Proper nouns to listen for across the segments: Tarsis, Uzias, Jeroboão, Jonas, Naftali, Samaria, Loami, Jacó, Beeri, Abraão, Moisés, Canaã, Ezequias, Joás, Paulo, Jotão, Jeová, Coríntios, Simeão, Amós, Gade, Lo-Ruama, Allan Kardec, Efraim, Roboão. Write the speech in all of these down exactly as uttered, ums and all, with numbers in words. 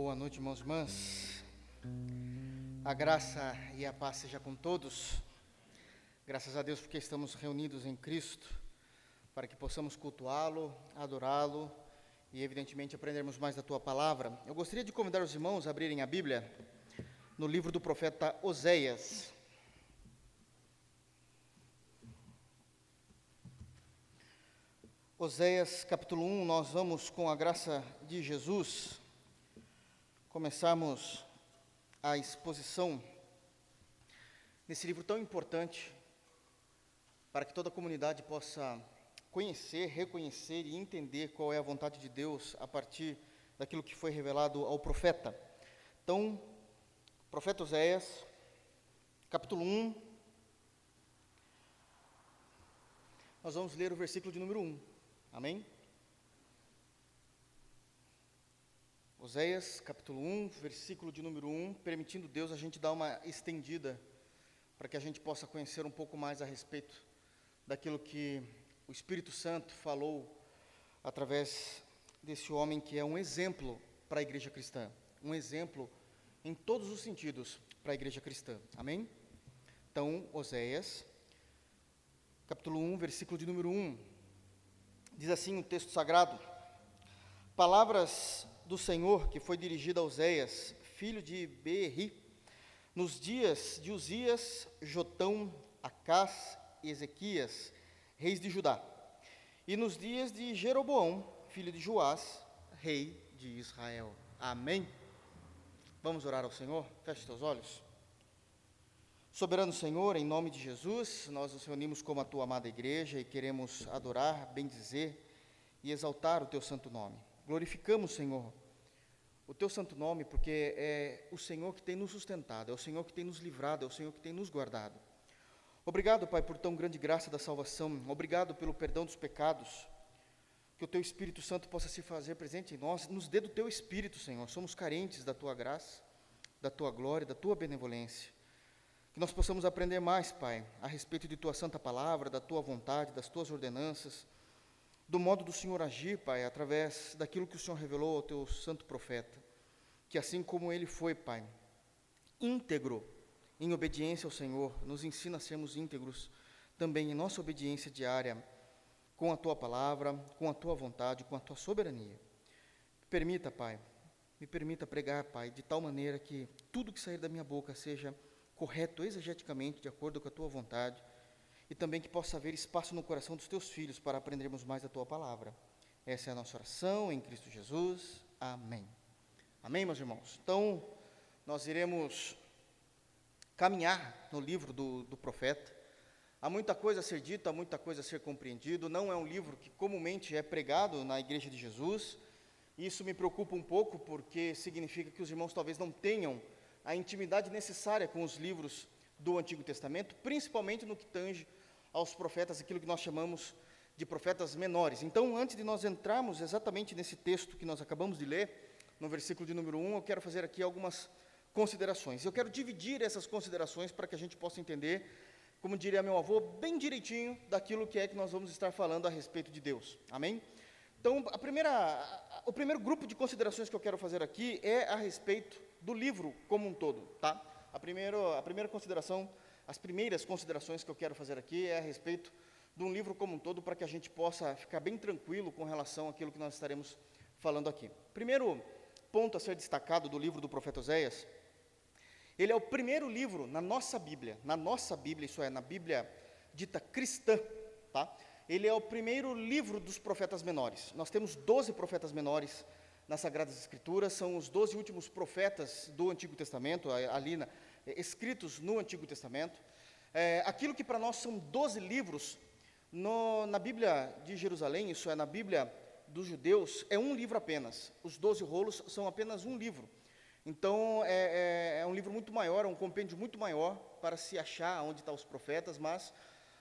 Boa noite, irmãos e irmãs. A graça e a paz seja com todos. Graças a Deus porque estamos reunidos em Cristo, para que possamos cultuá-lo, adorá-lo e, evidentemente, aprendermos mais da tua palavra. Eu gostaria de convidar os irmãos a abrirem a Bíblia no livro do profeta Oséias. Oséias capítulo um, nós vamos, com a graça de Jesus, começarmos a exposição nesse livro tão importante, para que toda a comunidade possa conhecer, reconhecer e entender qual é a vontade de Deus a partir daquilo que foi revelado ao profeta. Então, profeta Oséias, capítulo um, nós vamos ler o versículo de número um. Amém? Oséias, capítulo um, versículo de número um, permitindo Deus a gente dar uma estendida, para que a gente possa conhecer um pouco mais a respeito daquilo que o Espírito Santo falou através desse homem que é um exemplo para a igreja cristã, um exemplo em todos os sentidos para a igreja cristã. Amém? Então, Oséias, capítulo um, versículo de número um, diz assim o texto sagrado: palavras do Senhor que foi dirigida a Oséias, filho de Beeri, nos dias de Uzias, Jotão, Acaz e Ezequias, reis de Judá, e nos dias de Jeroboão, filho de Joás, rei de Israel. Amém? Vamos orar ao Senhor? Feche teus olhos. Soberano Senhor, em nome de Jesus, nós nos reunimos como a Tua amada igreja e queremos adorar, bendizer e exaltar o Teu santo nome. Glorificamos, Senhor, o Teu santo nome, porque é o Senhor que tem nos sustentado, é o Senhor que tem nos livrado, é o Senhor que tem nos guardado. Obrigado, Pai, por tão grande graça da salvação, obrigado pelo perdão dos pecados, que o Teu Espírito Santo possa se fazer presente em nós, nos dê do Teu Espírito, Senhor, somos carentes da Tua graça, da Tua glória, da Tua benevolência. Que nós possamos aprender mais, Pai, a respeito de Tua santa palavra, da Tua vontade, das Tuas ordenanças, do modo do Senhor agir, Pai, através daquilo que o Senhor revelou ao Teu santo profeta. Que assim como ele foi, Pai, íntegro em obediência ao Senhor, nos ensina a sermos íntegros também em nossa obediência diária, com a Tua palavra, com a Tua vontade, com a Tua soberania. Permita, Pai, me permita pregar, Pai, de tal maneira que tudo que sair da minha boca seja correto exegeticamente, de acordo com a Tua vontade, e também que possa haver espaço no coração dos Teus filhos para aprendermos mais da Tua palavra. Essa é a nossa oração em Cristo Jesus. Amém. Amém, meus irmãos? Então, nós iremos caminhar no livro do, do profeta. Há muita coisa a ser dita, há muita coisa a ser compreendido. Não é um livro que comumente é pregado na Igreja de Jesus. Isso me preocupa um pouco, porque significa que os irmãos talvez não tenham a intimidade necessária com os livros do Antigo Testamento, principalmente no que tange aos profetas, aquilo que nós chamamos de profetas menores. Então, antes de nós entrarmos exatamente nesse texto que nós acabamos de ler, no versículo de número um, eu quero fazer aqui algumas considerações. Eu quero dividir essas considerações para que a gente possa entender, como diria meu avô, bem direitinho daquilo que é que nós vamos estar falando a respeito de Deus. Amém? Então, a primeira, a, o primeiro grupo de considerações que eu quero fazer aqui é a respeito do livro como um todo, tá? A primeira, a primeira consideração, as primeiras considerações que eu quero fazer aqui é a respeito de um livro como um todo, para que a gente possa ficar bem tranquilo com relação àquilo que nós estaremos falando aqui. Primeiro ponto a ser destacado do livro do profeta Oséias: ele é o primeiro livro na nossa Bíblia, na nossa Bíblia, isso é, na Bíblia dita cristã, tá? Ele é o primeiro livro dos profetas menores. Nós temos doze profetas menores nas Sagradas Escrituras, são os doze últimos profetas do Antigo Testamento, ali na, escritos no Antigo Testamento. É, aquilo que para nós são doze livros, no, na Bíblia de Jerusalém, isso é, na Bíblia dos judeus, é um livro apenas. Os doze rolos são apenas um livro. Então, é, é, é um livro muito maior, é um compêndio muito maior para se achar onde estão os profetas, mas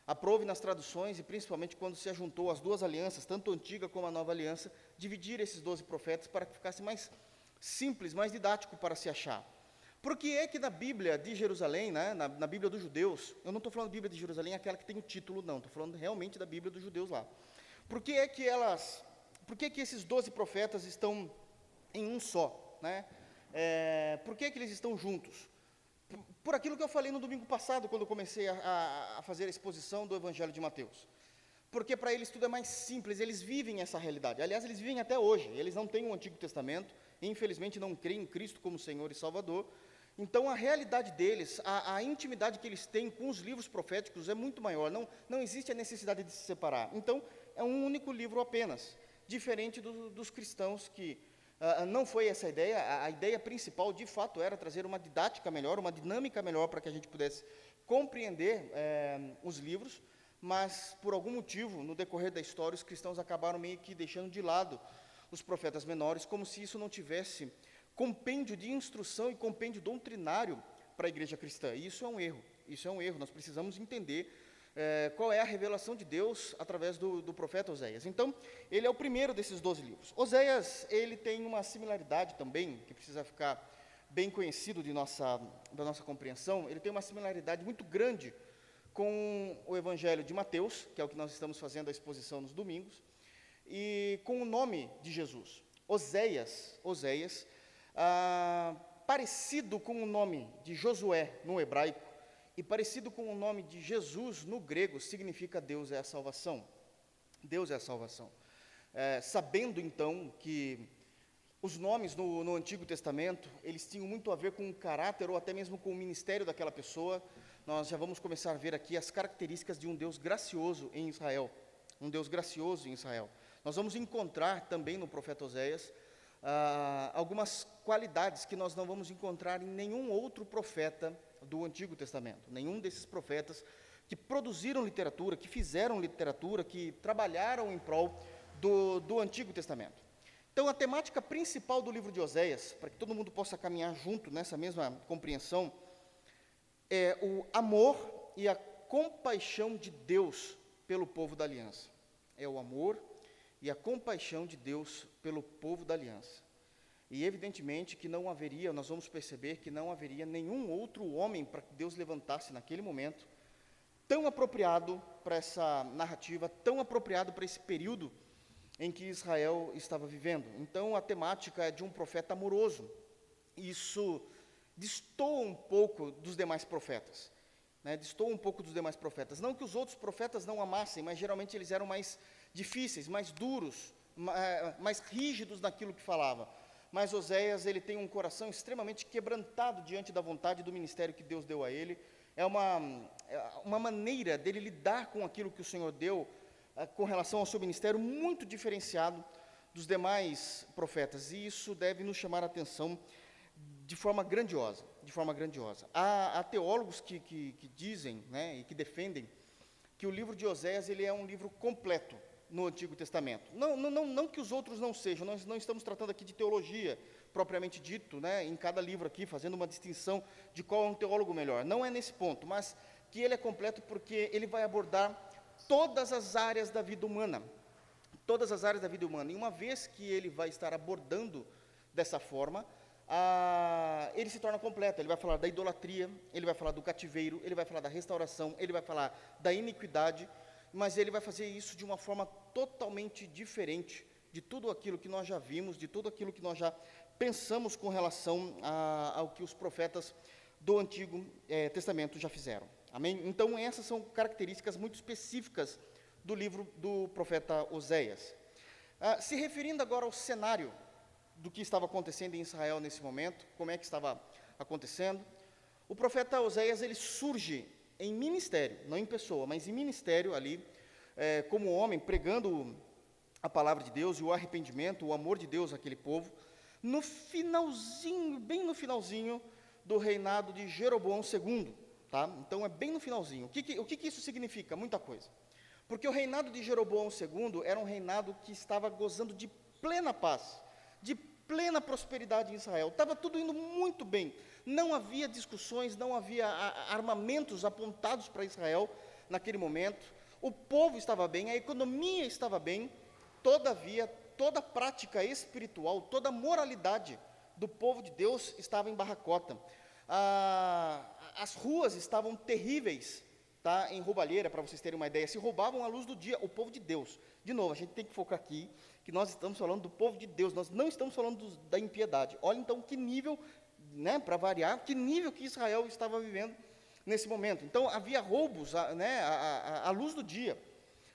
aprove nas traduções, e principalmente quando se ajuntou as duas alianças, tanto a antiga como a nova aliança, dividir esses doze profetas para que ficasse mais simples, mais didático para se achar. Por que é que na Bíblia de Jerusalém, né, na, na Bíblia dos judeus, eu não estou falando da Bíblia de Jerusalém, aquela que tem o título, não, estou falando realmente da Bíblia dos judeus lá. Por que é que elas, por que é que esses doze profetas estão em um só, né? É, por que que eles estão juntos? Por, por aquilo que eu falei no domingo passado, quando eu comecei a, a fazer a exposição do Evangelho de Mateus. Porque para eles tudo é mais simples, eles vivem essa realidade. Aliás, eles vivem até hoje, eles não têm o Antigo Testamento, infelizmente não creem em Cristo como Senhor e Salvador. Então, a realidade deles, a, a intimidade que eles têm com os livros proféticos é muito maior, não, não existe a necessidade de se separar. Então, é um único livro apenas, diferente do, dos cristãos que... Uh, não foi essa a ideia, a, a ideia principal, de fato, era trazer uma didática melhor, uma dinâmica melhor para que a gente pudesse compreender é, os livros, mas, por algum motivo, no decorrer da história, os cristãos acabaram meio que deixando de lado os profetas menores, como se isso não tivesse compêndio de instrução e compêndio doutrinário para a igreja cristã. E isso é um erro, isso é um erro. Nós precisamos entender é, qual é a revelação de Deus através do, do profeta Oséias. Então, ele é o primeiro desses doze livros. Oséias, ele tem uma similaridade também, que precisa ficar bem conhecido de nossa, da nossa compreensão, ele tem uma similaridade muito grande com o Evangelho de Mateus, que é o que nós estamos fazendo a exposição nos domingos, e com o nome de Jesus. Oséias, Oséias, ah, parecido com o nome de Josué no hebraico, e parecido com o nome de Jesus no grego, significa Deus é a salvação. Deus é a salvação. É, sabendo, então, que os nomes no, no Antigo Testamento, eles tinham muito a ver com o caráter, ou até mesmo com o ministério daquela pessoa, nós já vamos começar a ver aqui as características de um Deus gracioso em Israel. Um Deus gracioso em Israel. Nós vamos encontrar também no profeta Oséias, ah, algumas qualidades que nós não vamos encontrar em nenhum outro profeta do Antigo Testamento. Nenhum desses profetas que produziram literatura, que fizeram literatura, que trabalharam em prol do, do Antigo Testamento. Então, a temática principal do livro de Oséias, para que todo mundo possa caminhar junto nessa mesma compreensão, é o amor e a compaixão de Deus pelo povo da aliança. É o amor e a compaixão de Deus pelo povo da aliança. E, evidentemente, que não haveria, nós vamos perceber que não haveria nenhum outro homem para que Deus levantasse naquele momento, tão apropriado para essa narrativa, tão apropriado para esse período em que Israel estava vivendo. Então, a temática é de um profeta amoroso. Isso destoa um pouco dos demais profetas. Né? Destoa um pouco dos demais profetas. Não que os outros profetas não amassem, mas, geralmente, eles eram mais difíceis, mais duros, mais rígidos naquilo que falava. Mas Oséias, ele tem um coração extremamente quebrantado diante da vontade do ministério que Deus deu a ele. É uma, uma maneira dele lidar com aquilo que o Senhor deu com relação ao seu ministério, muito diferenciado dos demais profetas. E isso deve nos chamar a atenção de forma grandiosa. De forma grandiosa. Há, há teólogos que, que, que dizem, né, e que defendem que o livro de Oséias, ele é um livro completo no Antigo Testamento. Não, não, não, não que os outros não sejam, nós não estamos tratando aqui de teologia, propriamente dito, né, em cada livro aqui, fazendo uma distinção de qual é um teólogo melhor. Não é nesse ponto, mas que ele é completo porque ele vai abordar todas as áreas da vida humana. Todas as áreas da vida humana. E uma vez que ele vai estar abordando dessa forma, a, ele se torna completo. Ele vai falar da idolatria, ele vai falar do cativeiro, ele vai falar da restauração, ele vai falar da iniquidade, mas ele vai fazer isso de uma forma totalmente diferente de tudo aquilo que nós já vimos, de tudo aquilo que nós já pensamos com relação a, ao que os profetas do Antigo eh, Testamento já fizeram. Amém? Então, essas são características muito específicas do livro do profeta Oséias. Ah, se referindo agora ao cenário do que estava acontecendo em Israel nesse momento, como é que estava acontecendo, o profeta Oséias, ele surge em ministério, não em pessoa, mas em ministério ali, é, como homem, pregando a palavra de Deus e o arrependimento, o amor de Deus àquele povo, no finalzinho, bem no finalzinho do reinado de Jeroboão segundo, tá? Então, é bem no finalzinho. O que, que, o que, que isso significa? Muita coisa. Porque o reinado de Jeroboão segundo era um reinado que estava gozando de plena paz, de plena prosperidade em Israel. Estava tudo indo muito bem. Não havia discussões, não havia a, armamentos apontados para Israel naquele momento. O povo estava bem, a economia estava bem. Todavia, toda a prática espiritual, toda a moralidade do povo de Deus estava em barracota. Ah, as ruas estavam terríveis, tá, em roubalheira, para vocês terem uma ideia, se roubavam à luz do dia, o povo de Deus. De novo, a gente tem que focar aqui, que nós estamos falando do povo de Deus, nós não estamos falando dos, da impiedade. Olha então que nível, né, para variar, que nível que Israel estava vivendo nesse momento. Então havia roubos, né, à, à, à luz do dia,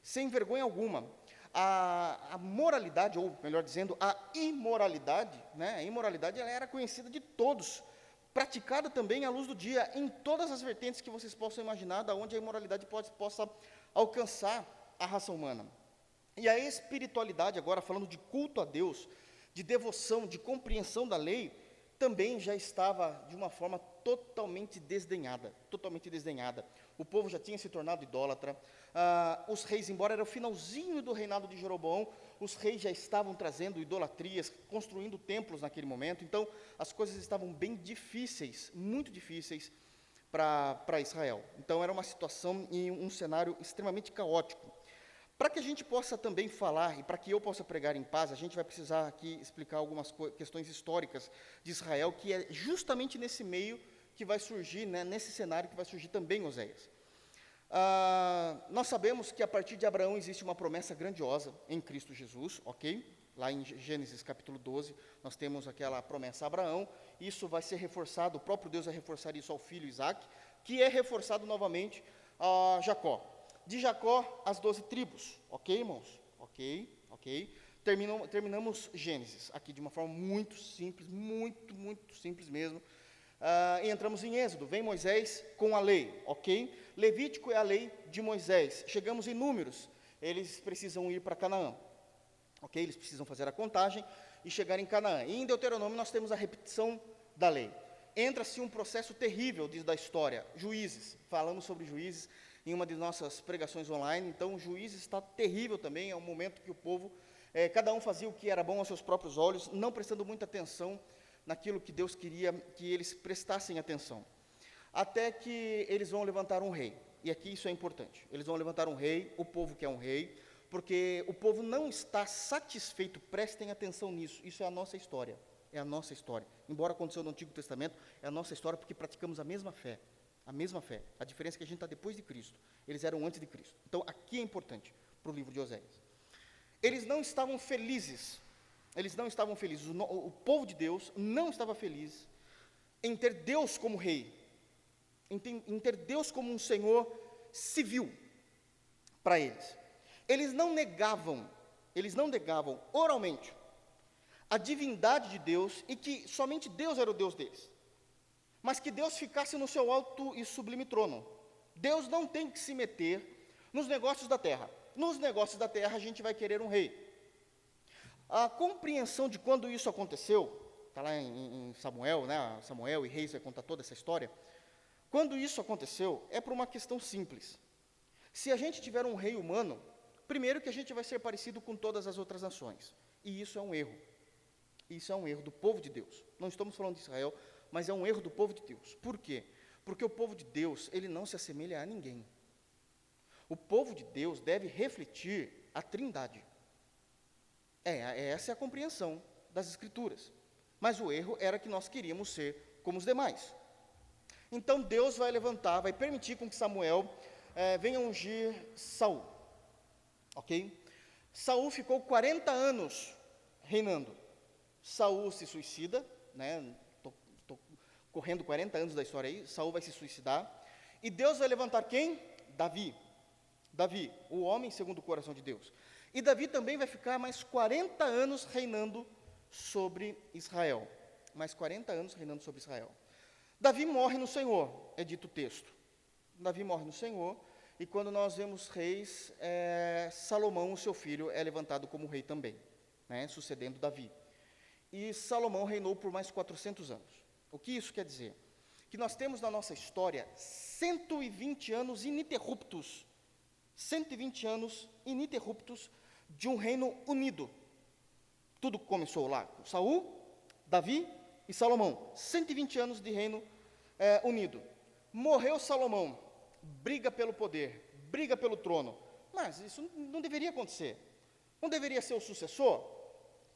sem vergonha alguma. A, a moralidade, ou melhor dizendo, a imoralidade, né, a imoralidade ela era conhecida de todos, praticada também à luz do dia, em todas as vertentes que vocês possam imaginar, da onde a imoralidade pode, possa alcançar a raça humana. E a espiritualidade, agora falando de culto a Deus, de devoção, de compreensão da lei, também já estava de uma forma totalmente desdenhada, totalmente desdenhada. O povo já tinha se tornado idólatra, ah, os reis, embora era o finalzinho do reinado de Jeroboão, os reis já estavam trazendo idolatrias, construindo templos naquele momento, então as coisas estavam bem difíceis, muito difíceis para Israel. Então era uma situação e um cenário extremamente caótico. Para que a gente possa também falar, e para que eu possa pregar em paz, a gente vai precisar aqui explicar algumas questões históricas de Israel, que é justamente nesse meio que vai surgir, né, nesse cenário que vai surgir também Oséias. Ah, nós sabemos que a partir de Abraão existe uma promessa grandiosa em Cristo Jesus, ok? Lá em Gênesis capítulo doze, nós temos aquela promessa a Abraão, isso vai ser reforçado, o próprio Deus vai reforçar isso ao filho Isaac, que é reforçado novamente a Jacó. De Jacó, as doze tribos, ok, irmãos? Ok, ok. Terminam, terminamos Gênesis, aqui de uma forma muito simples, muito, muito simples mesmo. Uh, e entramos em Êxodo, vem Moisés com a lei, ok? Levítico é a lei de Moisés. Chegamos em Números, eles precisam ir para Canaã, ok? Eles precisam fazer a contagem e chegar em Canaã. E em Deuteronômio nós temos a repetição da lei. Entra-se um processo terrível de, da história, Juízes, falamos sobre Juízes, em uma de nossas pregações online, então o Juízes está terrível também, é um momento que o povo, é, cada um fazia o que era bom aos seus próprios olhos, não prestando muita atenção naquilo que Deus queria que eles prestassem atenção, até que eles vão levantar um rei, e aqui isso é importante, eles vão levantar um rei, o povo quer um rei, porque o povo não está satisfeito, prestem atenção nisso, isso é a nossa história, é a nossa história, embora aconteceu no Antigo Testamento, é a nossa história porque praticamos a mesma fé, a mesma fé, a diferença é que a gente está depois de Cristo, eles eram antes de Cristo, então aqui é importante para o livro de Oséias, eles não estavam felizes, eles não estavam felizes, o, o povo de Deus não estava feliz em ter Deus como rei, em ter, em ter Deus como um senhor civil para eles, eles não negavam, eles não negavam oralmente a divindade de Deus e que somente Deus era o Deus deles, mas que Deus ficasse no seu alto e sublime trono. Deus não tem que se meter nos negócios da terra. Nos negócios da terra a gente vai querer um rei. A compreensão de quando isso aconteceu, está lá em, em Samuel, né? Samuel e Reis vai contar toda essa história. Quando isso aconteceu, é por uma questão simples. Se a gente tiver um rei humano, primeiro que a gente vai ser parecido com todas as outras nações. E isso é um erro. Isso é um erro do povo de Deus. Não estamos falando de Israel, mas é um erro do povo de Deus. Por quê? Porque o povo de Deus, ele não se assemelha a ninguém. O povo de Deus deve refletir a Trindade. É, essa é a compreensão das Escrituras. Mas o erro era que nós queríamos ser como os demais. Então Deus vai levantar, vai permitir com que Samuel eh, venha ungir Saul. Ok? Saul ficou quarenta anos reinando. Saul se suicida, né? Correndo quarenta anos da história aí, Saul vai se suicidar, e Deus vai levantar quem? Davi, Davi, o homem segundo o coração de Deus, e Davi também vai ficar mais quarenta anos reinando sobre Israel, mais quarenta anos reinando sobre Israel. Davi morre no Senhor, é dito o texto, Davi morre no Senhor, e quando nós vemos reis, é, Salomão, o seu filho, é levantado como rei também, né, sucedendo Davi, e Salomão reinou por mais quatrocentos anos. O que isso quer dizer? Que nós temos na nossa história cento e vinte anos ininterruptos, cento e vinte anos ininterruptos de um reino unido. Tudo começou lá com Saul, Davi e Salomão, cento e vinte anos de reino é, unido. Morreu Salomão, briga pelo poder, briga pelo trono, mas isso não deveria acontecer, não deveria ser o sucessor,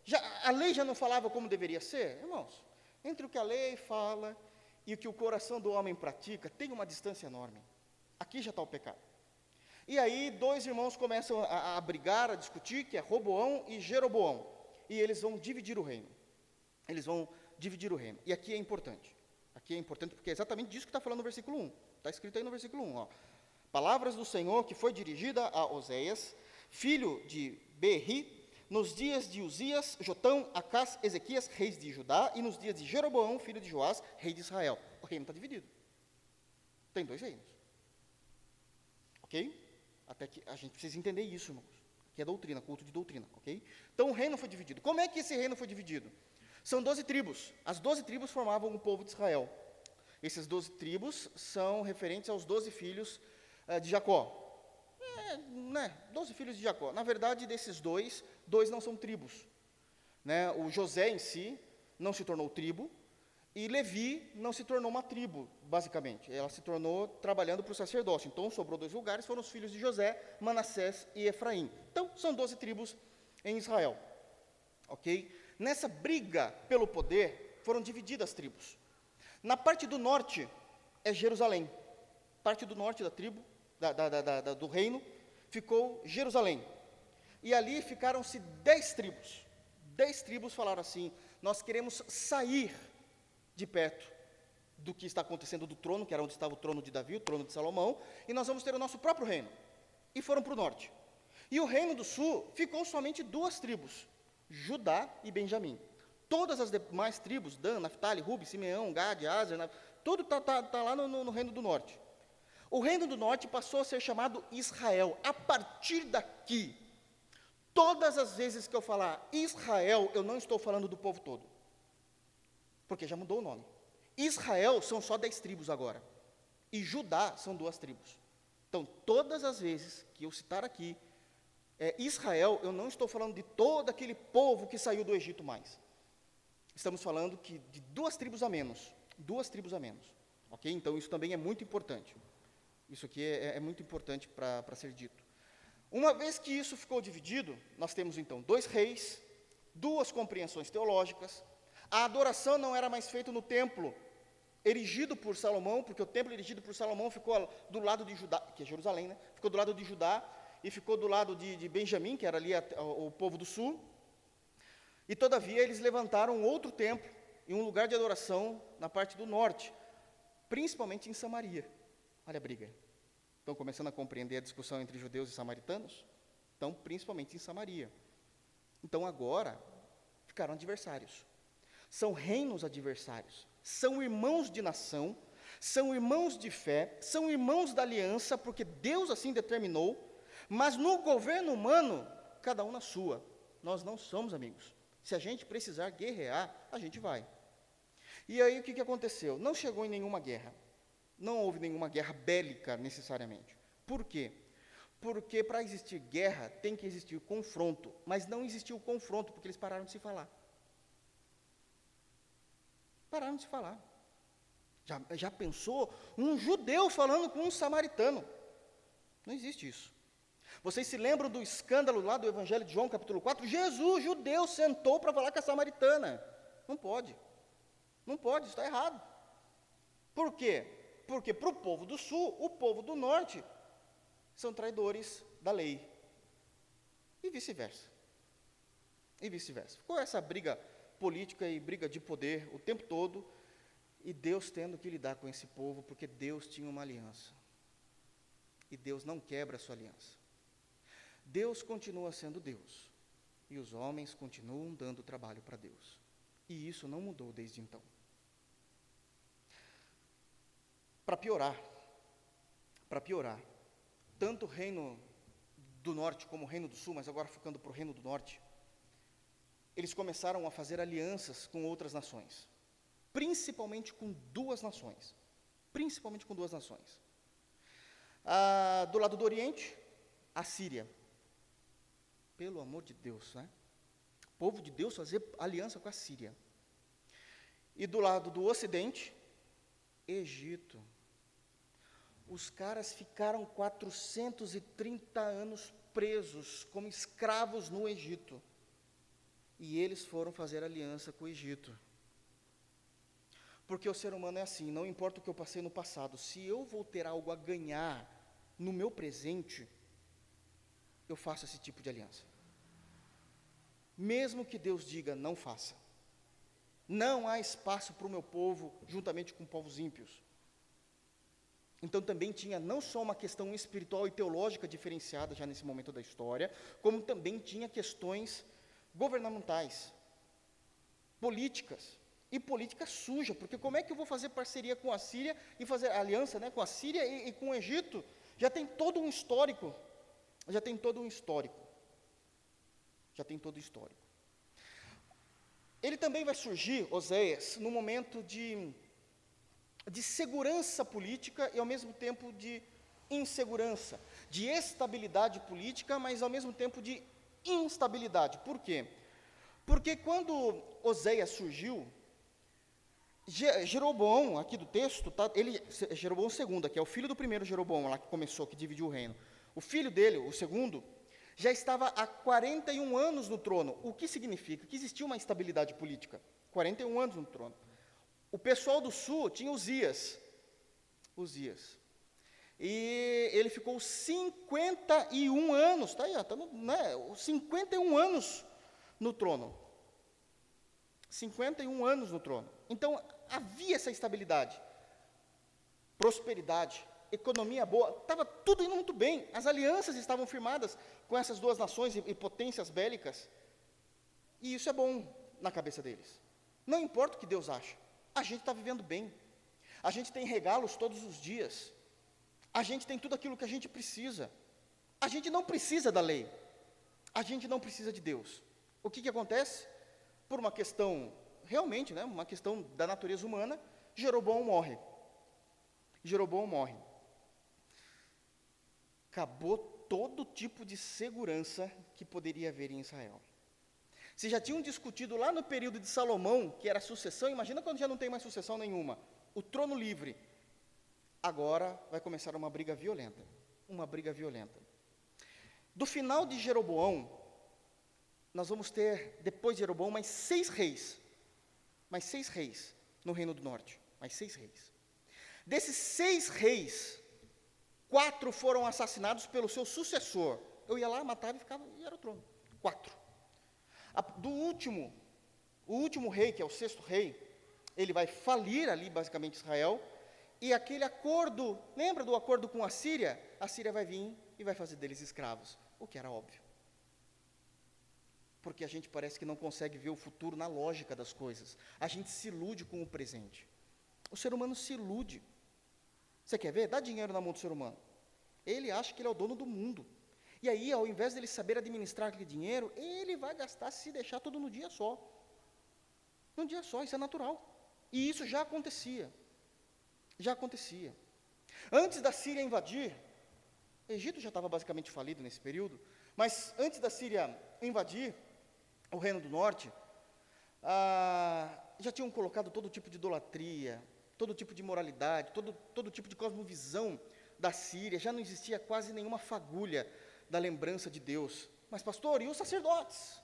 já, a lei já não falava como deveria ser, irmãos. Entre o que a lei fala e o que o coração do homem pratica, tem uma distância enorme. Aqui já está o pecado. E aí dois irmãos começam a, a brigar, a discutir, que é Roboão e Jeroboão. E eles vão dividir o reino. Eles vão dividir o reino. E aqui é importante. Aqui é importante porque é exatamente disso que está falando no versículo um. Está escrito aí no versículo um. Ó. Palavras do Senhor que foi dirigida a Oséias, filho de Beeri, nos dias de Uzias, Jotão, Acaz, Ezequias, reis de Judá, e nos dias de Jeroboão, filho de Joás, rei de Israel. O reino está dividido. Tem dois reinos. Ok? Até que a gente precisa entender isso, irmãos. Que é doutrina, culto de doutrina. Ok? Então o reino foi dividido. Como é que esse reino foi dividido? São doze tribos. As doze tribos formavam o povo de Israel. Essas doze tribos são referentes aos doze filhos uh, de Jacó. É, né, doze filhos de Jacó. Na verdade, desses dois, dois não são tribos. Né? O José em si não se tornou tribo, e Levi não se tornou uma tribo, basicamente. Ela se tornou trabalhando para o sacerdócio. Então, sobrou dois lugares, foram os filhos de José, Manassés e Efraim. Então, são doze tribos em Israel. Ok? Nessa briga pelo poder, foram divididas as tribos. Na parte do norte, é Jerusalém. Parte do norte da tribo, Da, da, da, da, do reino, ficou Jerusalém. E ali ficaram-se dez tribos. Dez tribos falaram assim: nós queremos sair de perto do que está acontecendo do trono, que era onde estava o trono de Davi, o trono de Salomão, e nós vamos ter o nosso próprio reino. E foram para o norte. E o reino do sul ficou somente duas tribos, Judá e Benjamim. Todas as demais tribos, Dan, Naftali, Rubi, Simeão, Gade, Aser, tudo está tá, tá lá no, no reino do norte. O reino do norte passou a ser chamado Israel. A partir daqui, todas as vezes que eu falar Israel, eu não estou falando do povo todo, porque já mudou o nome. Israel são só dez tribos agora, e Judá são duas tribos. Então, todas as vezes que eu citar aqui é, Israel, eu não estou falando de todo aquele povo que saiu do Egito mais. Estamos falando que de duas tribos a menos, duas tribos a menos. Ok? Então, isso também é muito importante. Isso aqui é, é muito importante para ser dito. Uma vez que isso ficou dividido, nós temos então dois reis, duas compreensões teológicas. A adoração não era mais feita no templo erigido por Salomão, porque o templo erigido por Salomão ficou do lado de Judá, que é Jerusalém, né? Ficou do lado de Judá e ficou do lado de, de Benjamim, que era ali a, a, o povo do sul. E, todavia, eles levantaram outro templo e um lugar de adoração na parte do norte, principalmente em Samaria. Olha a briga. Estão começando a compreender a discussão entre judeus e samaritanos? Então, principalmente em Samaria. Então, agora, ficaram adversários. São reinos adversários. São irmãos de nação, são irmãos de fé, são irmãos da aliança, porque Deus assim determinou, mas no governo humano, cada um na sua. Nós não somos amigos. Se a gente precisar guerrear, a gente vai. E aí, o que, que aconteceu? Não chegou em nenhuma guerra. Não houve nenhuma guerra bélica, necessariamente. Por quê? Porque para existir guerra, tem que existir confronto. Mas não existiu confronto, porque eles pararam de se falar. Pararam de se falar. Já, já pensou um judeu falando com um samaritano? Não existe isso. Vocês se lembram do escândalo lá do Evangelho de João, capítulo quatro? Jesus, judeu, sentou para falar com a samaritana. Não pode. Não pode, isso está errado. Por quê? Porque para o povo do sul, o povo do norte são traidores da lei. E vice-versa. E vice-versa. Ficou essa briga política e briga de poder o tempo todo, e Deus tendo que lidar com esse povo, porque Deus tinha uma aliança. E Deus não quebra a sua aliança. Deus continua sendo Deus, e os homens continuam dando trabalho para Deus. E isso não mudou desde então. Para piorar, para piorar, tanto o reino do norte como o reino do sul, mas agora ficando para o reino do norte, eles começaram a fazer alianças com outras nações, principalmente com duas nações, principalmente com duas nações. Ah, do lado do oriente, a Síria. Pelo amor de Deus, né? O povo de Deus fazer aliança com a Síria. E do lado do ocidente, Egito. Os caras ficaram quatrocentos e trinta anos presos como escravos no Egito. E eles foram fazer aliança com o Egito. Porque o ser humano é assim, não importa o que eu passei no passado, se eu vou ter algo a ganhar no meu presente, eu faço esse tipo de aliança. Mesmo que Deus diga, não faça. Não há espaço para o meu povo, juntamente com povos ímpios. Então também tinha não só uma questão espiritual e teológica diferenciada já nesse momento da história, como também tinha questões governamentais, políticas, e política suja, porque como é que eu vou fazer parceria com a Síria e fazer aliança, né, com a Síria e, e com o Egito? Já tem todo um histórico, já tem todo um histórico, já tem todo o histórico. Ele também vai surgir, Oséias, no momento de... de segurança política e, ao mesmo tempo, de insegurança, de estabilidade política, mas, ao mesmo tempo, de instabilidade. Por quê? Porque, quando Oséias surgiu, Jeroboão, aqui do texto, tá, ele, Jeroboão segundo, que é o filho do primeiro Jeroboão, lá que começou, que dividiu o reino, o filho dele, o segundo, já estava há quarenta e um anos no trono, o que significa que existia uma instabilidade política, quarenta e um anos no trono. O pessoal do sul tinha Uzias, Uzias, e ele ficou cinquenta e um anos, tá aí, ó, tá no, né, cinquenta e um anos no trono, cinquenta e um anos no trono. Então, havia essa estabilidade, prosperidade, economia boa, estava tudo indo muito bem, as alianças estavam firmadas com essas duas nações e, e potências bélicas, e isso é bom na cabeça deles, não importa o que Deus acha. A gente está vivendo bem, a gente tem regalos todos os dias, a gente tem tudo aquilo que a gente precisa, a gente não precisa da lei, a gente não precisa de Deus. O que que acontece? Por uma questão, realmente, né, uma questão da natureza humana, Jeroboão morre, Jeroboão morre. Acabou todo tipo de segurança que poderia haver em Israel. Se já tinham discutido lá no período de Salomão, que era sucessão, imagina quando já não tem mais sucessão nenhuma, o trono livre. Agora vai começar uma briga violenta, uma briga violenta. Do final de Jeroboão, nós vamos ter, depois de Jeroboão, mais seis reis, mais seis reis no Reino do Norte, mais seis reis. Desses seis reis, quatro foram assassinados pelo seu sucessor. Eu ia lá, matava e ficava, e era o trono, quatro. Do último, o último rei, que é o sexto rei, ele vai falir ali, basicamente, Israel, e aquele acordo, lembra do acordo com a Síria? A Síria vai vir e vai fazer deles escravos, o que era óbvio. Porque a gente parece que não consegue ver o futuro na lógica das coisas. A gente se ilude com o presente. O ser humano se ilude. Você quer ver? Dá dinheiro na mão do ser humano. Ele acha que ele é o dono do mundo. E aí, ao invés dele saber administrar aquele dinheiro, ele vai gastar, se deixar, tudo num dia só. Num dia só, isso é natural. E isso já acontecia. Já acontecia. Antes da Síria invadir, o Egito já estava basicamente falido nesse período, mas antes da Síria invadir o Reino do Norte, ah, já tinham colocado todo tipo de idolatria, todo tipo de moralidade, todo, todo tipo de cosmovisão da Síria, já não existia quase nenhuma fagulha da lembrança de Deus. Mas, pastor, e os sacerdotes?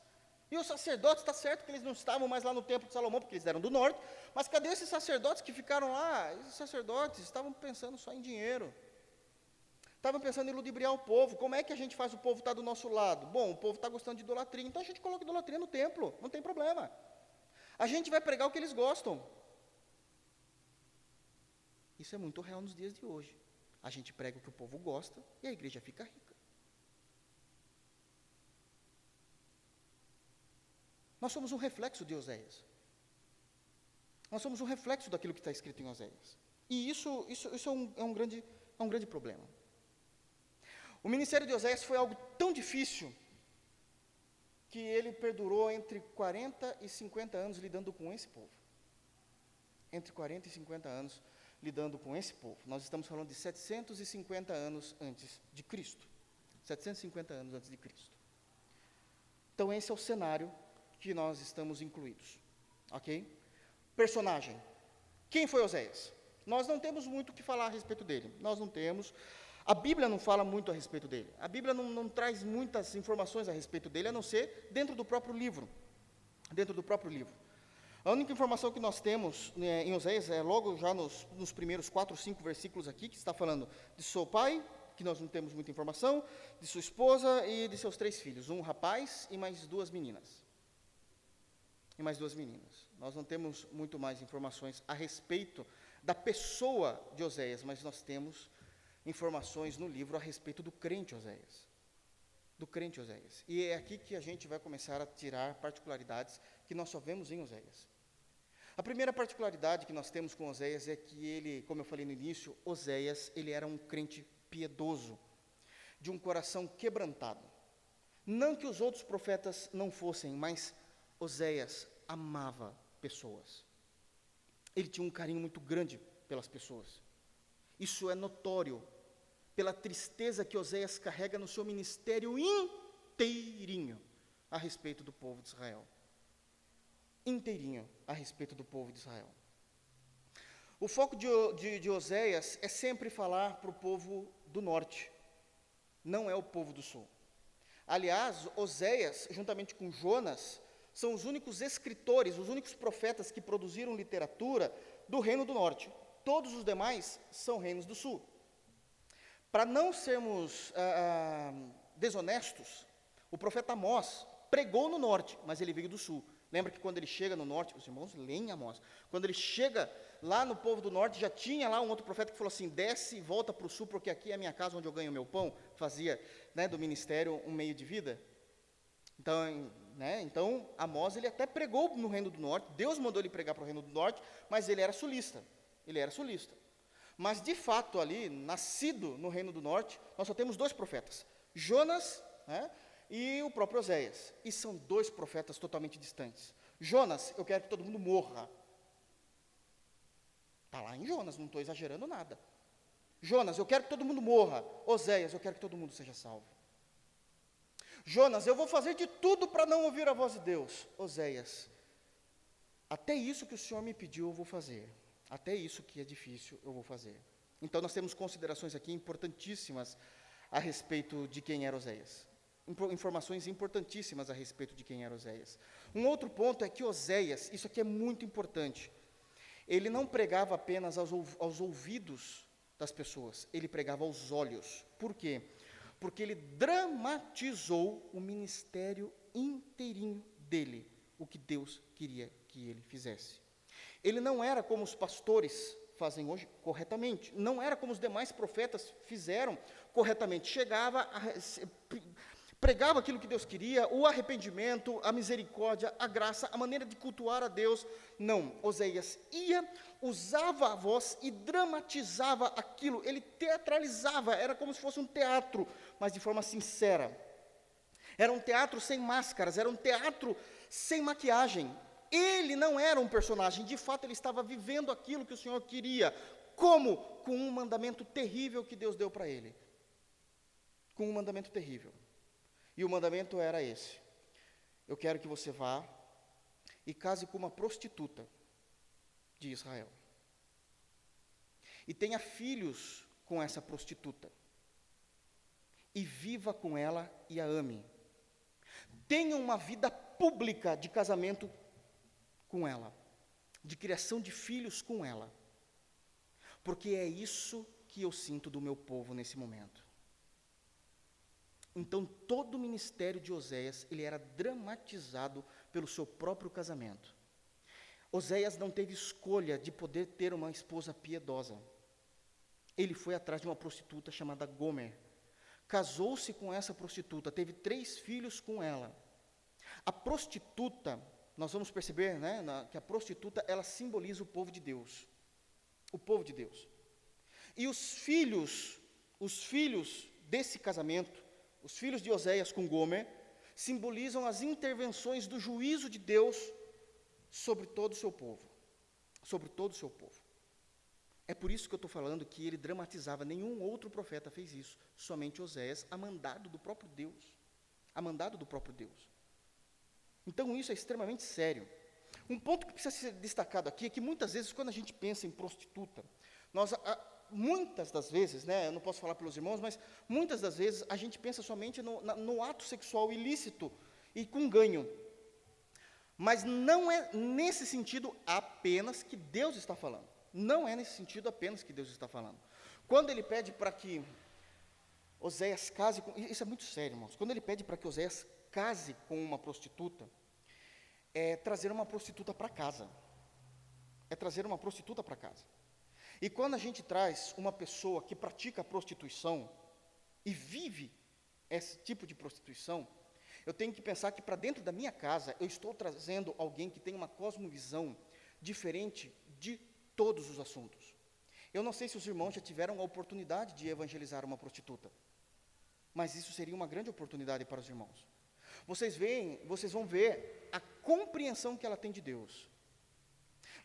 E os sacerdotes, está certo que eles não estavam mais lá no templo de Salomão, porque eles eram do norte, mas cadê esses sacerdotes que ficaram lá? Esses sacerdotes estavam pensando só em dinheiro, estavam pensando em ludibriar o povo. Como é que a gente faz o povo estar do nosso lado? Bom, o povo está gostando de idolatria, então a gente coloca idolatria no templo, não tem problema. A gente vai pregar o que eles gostam. Isso é muito real nos dias de hoje. A gente prega o que o povo gosta e a igreja fica rica. Nós somos um reflexo de Oséias. Nós somos um reflexo daquilo que está escrito em Oséias. E isso, isso, isso é, um, é, um grande, é um grande problema. O ministério de Oséias foi algo tão difícil que ele perdurou entre quarenta e cinquenta anos lidando com esse povo. Entre quarenta e cinquenta anos lidando com esse povo. Nós estamos falando de setecentos e cinquenta anos antes de Cristo. setecentos e cinquenta anos antes de Cristo. Então, esse é o cenário que nós estamos incluídos, ok? Personagem, quem foi Oséias? Nós não temos muito o que falar a respeito dele, nós não temos, a Bíblia não fala muito a respeito dele, a Bíblia não, não traz muitas informações a respeito dele, a não ser dentro do próprio livro, dentro do próprio livro. A única informação que nós temos, né, em Oséias é logo já nos, nos primeiros quatro, cinco versículos aqui, que está falando de seu pai, que nós não temos muita informação, de sua esposa e de seus três filhos, um rapaz e mais duas meninas. E mais duas meninas. Nós não temos muito mais informações a respeito da pessoa de Oséias, mas nós temos informações no livro a respeito do crente Oséias. Do crente Oséias. E é aqui que a gente vai começar a tirar particularidades que nós só vemos em Oséias. A primeira particularidade que nós temos com Oséias é que ele, como eu falei no início, Oséias, ele era um crente piedoso, de um coração quebrantado. Não que os outros profetas não fossem, mas Oséias amava pessoas. Ele tinha um carinho muito grande pelas pessoas. Isso é notório pela tristeza que Oséias carrega no seu ministério inteirinho a respeito do povo de Israel. inteirinho a respeito do povo de Israel. O foco de, de, de Oséias é sempre falar para o povo do norte, não é o povo do sul. Aliás, Oséias, juntamente com Jonas, são os únicos escritores, os únicos profetas que produziram literatura do reino do norte. Todos os demais são reinos do sul. Para não sermos ah, ah, desonestos, o profeta Amós pregou no norte, mas ele veio do sul. Lembra que quando ele chega no norte, os irmãos leem Amós, quando ele chega lá no povo do norte, já tinha lá um outro profeta que falou assim, desce e volta para o sul, porque aqui é a minha casa onde eu ganho o meu pão, fazia né, do ministério um meio de vida. Então, né, então Amós ele até pregou no reino do norte, Deus mandou ele pregar para o reino do norte, mas ele era sulista, ele era sulista. Mas de fato ali, nascido no reino do norte, nós só temos dois profetas, Jonas, né, e o próprio Oséias, e são dois profetas totalmente distantes. Jonas, eu quero que todo mundo morra. Está lá em Jonas, não estou exagerando nada. Jonas, eu quero que todo mundo morra. Oséias, eu quero que todo mundo seja salvo. Jonas, eu vou fazer de tudo para não ouvir a voz de Deus. Oséias, até isso que o Senhor me pediu eu vou fazer. Até isso que é difícil eu vou fazer. Então nós temos considerações aqui importantíssimas a respeito de quem era Oséias. Informações importantíssimas a respeito de quem era Oséias. Um outro ponto é que Oséias, isso aqui é muito importante, ele não pregava apenas aos, aos ouvidos das pessoas, ele pregava aos olhos. Por quê? Porque ele dramatizou o ministério inteirinho dele, o que Deus queria que ele fizesse. Ele não era como os pastores fazem hoje corretamente, não era como os demais profetas fizeram corretamente, chegava a... pregava aquilo que Deus queria, o arrependimento, a misericórdia, a graça, a maneira de cultuar a Deus. Não, Oséias ia, usava a voz e dramatizava aquilo, ele teatralizava, era como se fosse um teatro, mas de forma sincera. Era um teatro sem máscaras, era um teatro sem maquiagem. Ele não era um personagem, de fato ele estava vivendo aquilo que o Senhor queria, como com um mandamento terrível que Deus deu para ele. Com um mandamento terrível. E o mandamento era esse, eu quero que você vá e case com uma prostituta de Israel, e tenha filhos com essa prostituta, e viva com ela e a ame, tenha uma vida pública de casamento com ela, de criação de filhos com ela, porque é isso que eu sinto do meu povo nesse momento. Então, todo o ministério de Oséias, ele era dramatizado pelo seu próprio casamento. Oséias não teve escolha de poder ter uma esposa piedosa. Ele foi atrás de uma prostituta chamada Gomer. Casou-se com essa prostituta, teve três filhos com ela. A prostituta, nós vamos perceber né, na, que a prostituta, ela simboliza o povo de Deus. O povo de Deus. E os filhos, os filhos desse casamento, os filhos de Oséias com Gomer simbolizam as intervenções do juízo de Deus sobre todo o seu povo. Sobre todo o seu povo. É por isso que eu estou falando que ele dramatizava. Nenhum outro profeta fez isso. Somente Oséias, a mandado do próprio Deus. A mandado do próprio Deus. Então, isso é extremamente sério. Um ponto que precisa ser destacado aqui é que, muitas vezes, quando a gente pensa em prostituta, nós... A, muitas das vezes, né, eu não posso falar pelos irmãos, mas muitas das vezes a gente pensa somente no, na, no ato sexual ilícito e com ganho. Mas não é nesse sentido apenas que Deus está falando. Não é nesse sentido apenas que Deus está falando. Quando ele pede para que Oséias case com... Isso é muito sério, irmãos. Quando ele pede para que Oséias case com uma prostituta, é trazer uma prostituta para casa. É trazer uma prostituta para casa. E quando a gente traz uma pessoa que pratica prostituição e vive esse tipo de prostituição, eu tenho que pensar que para dentro da minha casa eu estou trazendo alguém que tem uma cosmovisão diferente de todos os assuntos. Eu não sei se os irmãos já tiveram a oportunidade de evangelizar uma prostituta, mas isso seria uma grande oportunidade para os irmãos. Vocês veem, vocês vão ver a compreensão que ela tem de Deus.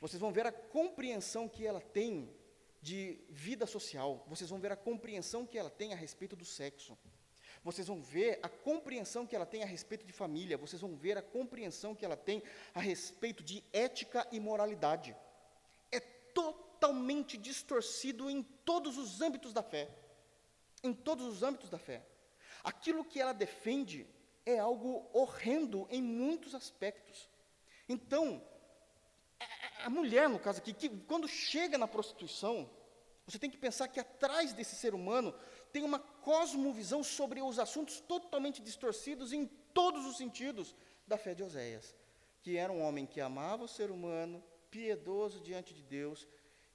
Vocês vão ver a compreensão que ela tem de vida social. Vocês vão ver a compreensão que ela tem a respeito do sexo. Vocês vão ver a compreensão que ela tem a respeito de família. Vocês vão ver a compreensão que ela tem a respeito de ética e moralidade. É totalmente distorcido em todos os âmbitos da fé. Em todos os âmbitos da fé. Aquilo que ela defende é algo horrendo em muitos aspectos. Então, a mulher, no caso aqui, que quando chega na prostituição, você tem que pensar que atrás desse ser humano tem uma cosmovisão sobre os assuntos totalmente distorcidos em todos os sentidos da fé de Oséias, que era um homem que amava o ser humano, piedoso diante de Deus,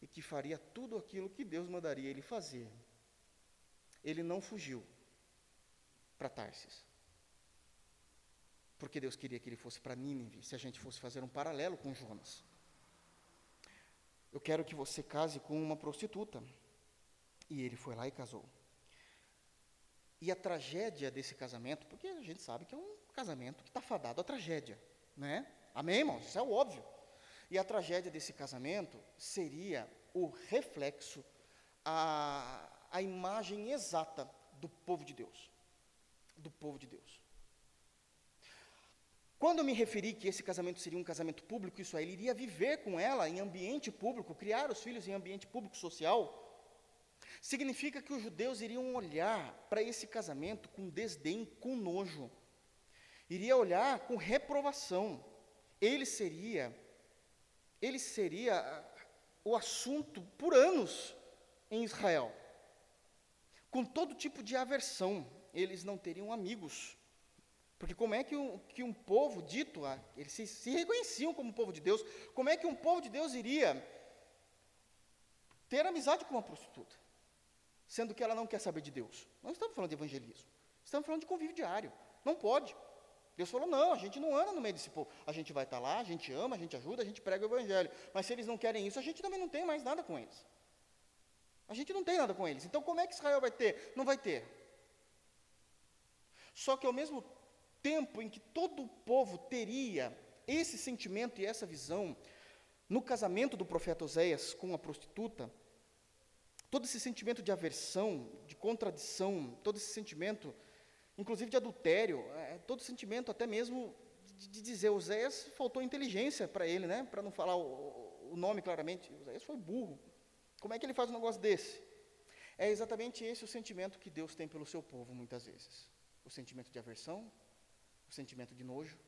e que faria tudo aquilo que Deus mandaria ele fazer. Ele não fugiu para Tarsis, porque Deus queria que ele fosse para Nínive, se a gente fosse fazer um paralelo com Jonas. Eu quero que você case com uma prostituta. E ele foi lá e casou. E a tragédia desse casamento, porque a gente sabe que é um casamento que está fadado à tragédia, né? Amém, irmãos? Isso é óbvio. E a tragédia desse casamento seria o reflexo, a, a imagem exata do povo de Deus. Do povo de Deus. Quando eu me referi que esse casamento seria um casamento público, isso aí, ele iria viver com ela em ambiente público, criar os filhos em ambiente público social, significa que os judeus iriam olhar para esse casamento com desdém, com nojo. Iria olhar com reprovação. Ele seria, ele seria o assunto por anos em Israel. Com todo tipo de aversão, eles não teriam amigos. Porque como é que um, que um povo dito, ah, eles se, se reconheciam como povo de Deus, como é que um povo de Deus iria ter amizade com uma prostituta, sendo que ela não quer saber de Deus? Não estamos falando de evangelismo, estamos falando de convívio diário, não pode. Deus falou, não, a gente não anda no meio desse povo, a gente vai estar lá, a gente ama, a gente ajuda, a gente prega o evangelho, mas se eles não querem isso, a gente também não tem mais nada com eles. A gente não tem nada com eles, então como é que Israel vai ter? Não vai ter. Só que ao mesmo tempo, tempo em que todo o povo teria esse sentimento e essa visão, no casamento do profeta Oséias com a prostituta, todo esse sentimento de aversão, de contradição, todo esse sentimento, inclusive de adultério, é, todo esse sentimento até mesmo de, de dizer, Oséias faltou inteligência para ele, né? Para não falar o, o nome claramente, Oséias foi burro, como é que ele faz um negócio desse? É exatamente esse o sentimento que Deus tem pelo seu povo, muitas vezes. O sentimento de aversão, o sentimento de nojo,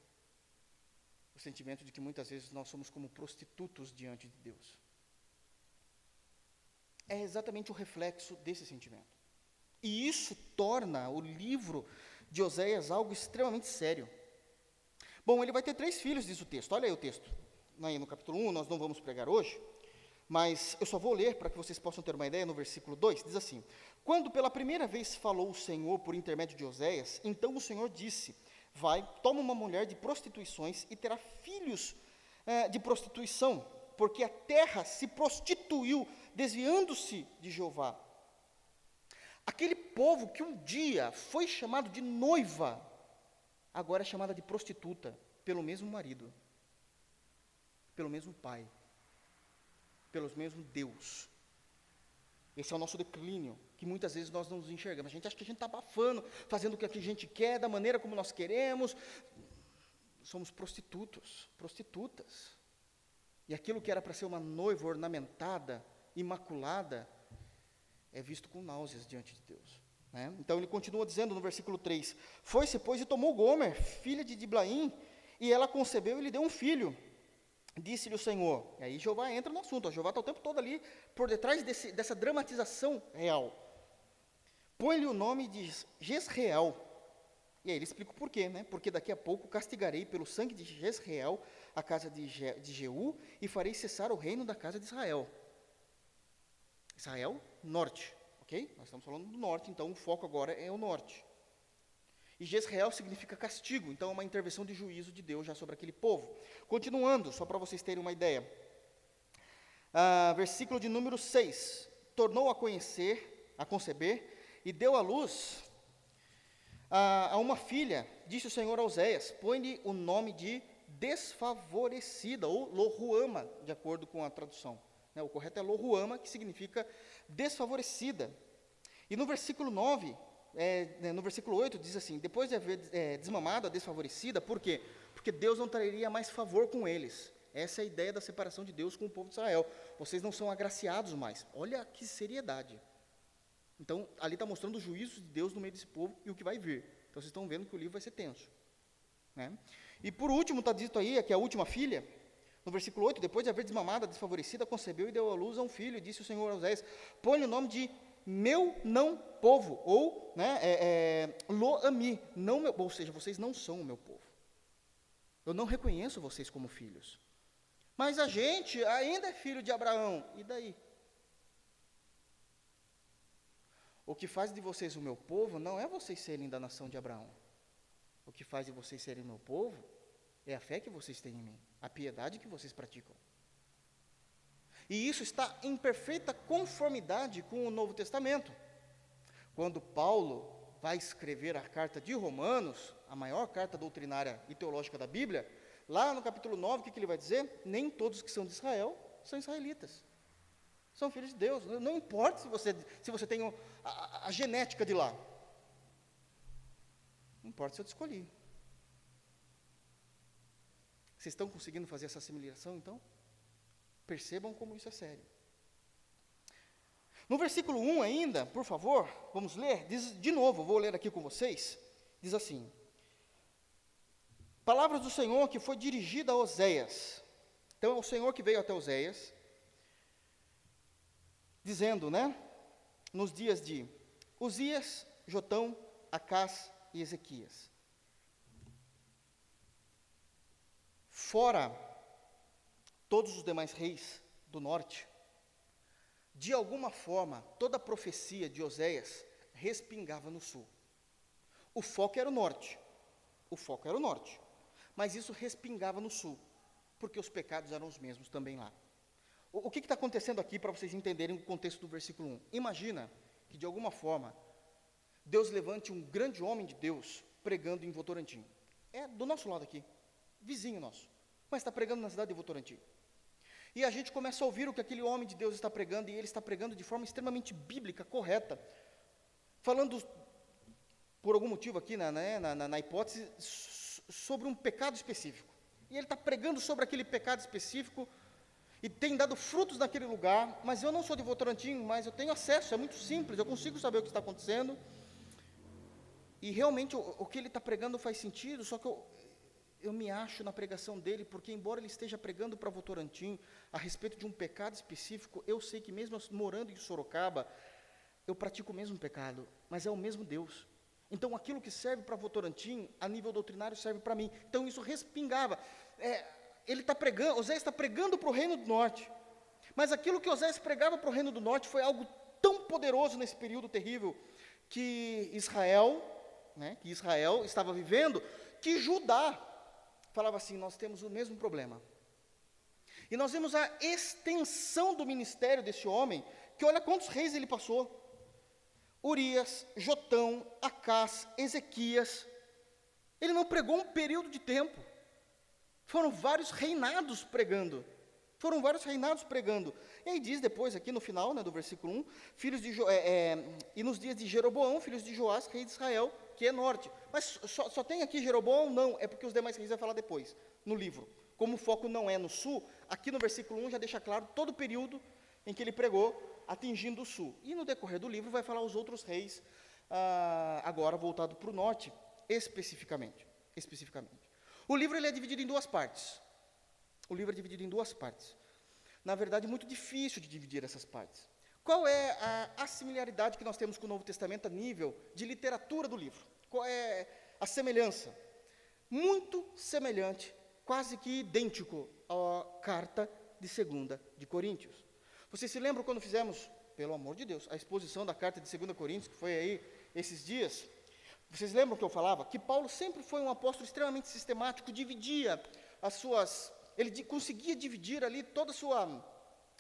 o sentimento de que muitas vezes nós somos como prostitutos diante de Deus. É exatamente o reflexo desse sentimento. E isso torna o livro de Oséias algo extremamente sério. Bom, ele vai ter três filhos, diz o texto. Olha aí o texto. Aí no capítulo um, nós não vamos pregar hoje, mas eu só vou ler para que vocês possam ter uma ideia no versículo dois. Diz assim, quando pela primeira vez falou o Senhor por intermédio de Oséias, então o Senhor disse... Vai, toma uma mulher de prostituições e terá filhos eh, de prostituição, porque a terra se prostituiu, desviando-se de Jeová. Aquele povo que um dia foi chamado de noiva, agora é chamada de prostituta, pelo mesmo marido, pelo mesmo pai, pelos mesmos Deus. Esse é o nosso declínio, que muitas vezes nós não nos enxergamos. A gente acha que a gente está abafando, fazendo o que a gente quer, da maneira como nós queremos. Somos prostitutos, prostitutas. E aquilo que era para ser uma noiva ornamentada, imaculada, é visto com náuseas diante de Deus. Né? Então, ele continua dizendo no versículo três, foi-se, pois, e tomou Gomer, filha de Diblaim, e ela concebeu e lhe deu um filho. Disse-lhe o Senhor, e aí Jeová entra no assunto, ó, Jeová está o tempo todo ali, por detrás desse, dessa dramatização real. põe-lhe o nome de Jezreel. E aí ele explica o porquê, né? Porque daqui a pouco castigarei pelo sangue de Jezreel a casa de, Je, de Jeú e farei cessar o reino da casa de Israel. Israel, norte, ok? Nós estamos falando do norte, então o foco agora é o norte. E Jezreel significa castigo, então é uma intervenção de juízo de Deus já sobre aquele povo. Continuando, só para vocês terem uma ideia. Ah, versículo de número seis. Tornou a conhecer, a conceber, e deu à luz a, a uma filha. Disse o Senhor a Oséias, põe-lhe o nome de desfavorecida, ou Lo-Ruama, de acordo com a tradução. Né, o correto é Lo-Ruama, que significa desfavorecida. E no versículo nove... É, no versículo oito diz assim, depois de haver é, desmamado a desfavorecida, por quê? Porque Deus não traria mais favor com eles. Essa é a ideia da separação de Deus com o povo de Israel. Vocês não são agraciados mais. Olha que seriedade. Então, ali está mostrando o juízo de Deus no meio desse povo e o que vai vir. Então, vocês estão vendo que o livro vai ser tenso. Né? E por último, está dito aí, que é a última filha, no versículo oito, depois de haver desmamado a desfavorecida, concebeu e deu à luz a um filho, e disse o Senhor a Moisés, põe-lhe o nome de meu não povo, ou né, é, é, Loami, não meu, ou seja, vocês não são o meu povo. Eu não reconheço vocês como filhos. Mas a gente ainda é filho de Abraão. E daí? O que faz de vocês o meu povo não é vocês serem da nação de Abraão. O que faz de vocês serem o meu povo é a fé que vocês têm em mim, a piedade que vocês praticam. E isso está em perfeita conformidade com o Novo Testamento. Quando Paulo vai escrever a carta de Romanos, a maior carta doutrinária e teológica da Bíblia, lá no capítulo nove, o que, que ele vai dizer? Nem todos que são de Israel são israelitas. São filhos de Deus. Não importa se você, se você tem a, a genética de lá. Não importa se eu te escolhi. Vocês estão conseguindo fazer essa assimilação, então? Percebam como isso é sério. No versículo um ainda, por favor, vamos ler, diz de novo, vou ler aqui com vocês, diz assim, palavras do Senhor que foi dirigida a Oséias. Então, é o Senhor que veio até Oséias, dizendo, né, nos dias de Uzias, Jotão, Acaz e Ezequias. Fora todos os demais reis do norte, de alguma forma, toda a profecia de Oséias respingava no sul. O foco era o norte, o foco era o norte, mas isso respingava no sul, porque os pecados eram os mesmos também lá. O, o que está acontecendo aqui, para vocês entenderem o contexto do versículo um? Imagina que, de alguma forma, Deus levante um grande homem de Deus pregando em Votorantim. É do nosso lado aqui, vizinho nosso, mas está pregando na cidade de Votorantim. E a gente começa a ouvir o que aquele homem de Deus está pregando, e ele está pregando de forma extremamente bíblica, correta, falando, por algum motivo aqui, na, na, na, na hipótese, sobre um pecado específico. E ele está pregando sobre aquele pecado específico, e tem dado frutos naquele lugar, mas eu não sou de Votorantim, mas eu tenho acesso, é muito simples, eu consigo saber o que está acontecendo. E realmente, o, o que ele está pregando faz sentido, só que eu... eu me acho na pregação dele, porque embora ele esteja pregando para Votorantim, a respeito de um pecado específico, eu sei que mesmo morando em Sorocaba, eu pratico o mesmo pecado, mas é o mesmo Deus. Então, aquilo que serve para Votorantim, a nível doutrinário, serve para mim. Então, isso respingava. É, ele está pregando, Oséias está pregando para o Reino do Norte, mas aquilo que Oséias pregava para o Reino do Norte foi algo tão poderoso nesse período terrível, que Israel, né, que Israel estava vivendo, que Judá falava assim, nós temos o mesmo problema. E nós vemos a extensão do ministério desse homem, que olha quantos reis ele passou. Urias, Jotão, Acaz, Ezequias. Ele não pregou um período de tempo. Foram vários reinados pregando. Foram vários reinados pregando. E aí diz depois, aqui no final, né, do versículo um, filhos de jo- é, é, e nos dias de Jeroboão, filhos de Joás, rei de Israel, que é norte. Mas só, só tem aqui Jeroboão? Não, é porque os demais reis vai falar depois, no livro. Como o foco não é no sul, aqui no versículo um já deixa claro todo o período em que ele pregou, atingindo o sul. E no decorrer do livro vai falar os outros reis, ah, agora voltado para o norte, especificamente, especificamente. O livro ele é dividido em duas partes. O livro é dividido em duas partes. Na verdade, é muito difícil de dividir essas partes. Qual é a, a similaridade que nós temos com o Novo Testamento a nível de literatura do livro? Qual é a semelhança? Muito semelhante, quase que idêntico à carta de segunda de Coríntios. Vocês se lembram quando fizemos, pelo amor de Deus, a exposição da carta de segunda Coríntios, que foi aí esses dias? Vocês lembram que eu falava? Que Paulo sempre foi um apóstolo extremamente sistemático, dividia as suas... Ele de, conseguia dividir ali toda a sua...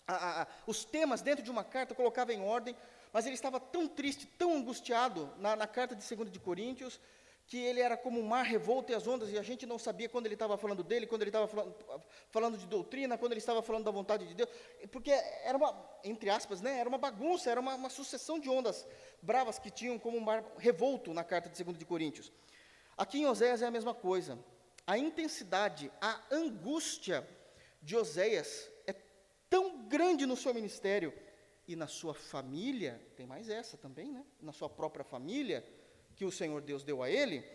A, a, os temas dentro de uma carta, colocava em ordem, mas ele estava tão triste, tão angustiado na, na carta de segunda de Coríntios, que ele era como um mar revolto e as ondas, e a gente não sabia quando ele estava falando dele, quando ele estava falando, falando de doutrina, quando ele estava falando da vontade de Deus, porque era uma, entre aspas, né, era uma bagunça, era uma, uma sucessão de ondas bravas que tinham como um mar revolto na carta de segunda de Coríntios. Aqui em Oséias é a mesma coisa. A intensidade, a angústia de Oséias tão grande no seu ministério e na sua família, tem mais essa também, né? Na sua própria família, que o Senhor Deus deu a ele,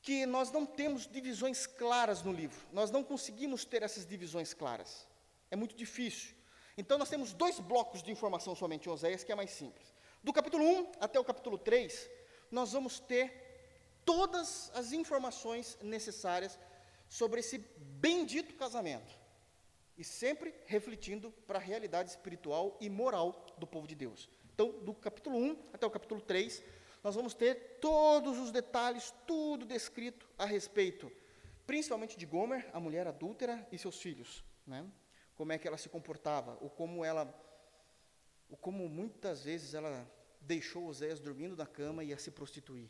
que nós não temos divisões claras no livro, nós não conseguimos ter essas divisões claras, é muito difícil. Então nós temos dois blocos de informação somente em Oséias, que é mais simples. Do capítulo um até o capítulo três, nós vamos ter todas as informações necessárias sobre esse bendito casamento, e sempre refletindo para a realidade espiritual e moral do povo de Deus. Então, do capítulo um até o capítulo três, nós vamos ter todos os detalhes, tudo descrito a respeito, principalmente de Gomer, a mulher adúltera, e seus filhos, né? Como é que ela se comportava, ou como ela, ou como muitas vezes ela deixou Oséias dormindo na cama e ia se prostituir.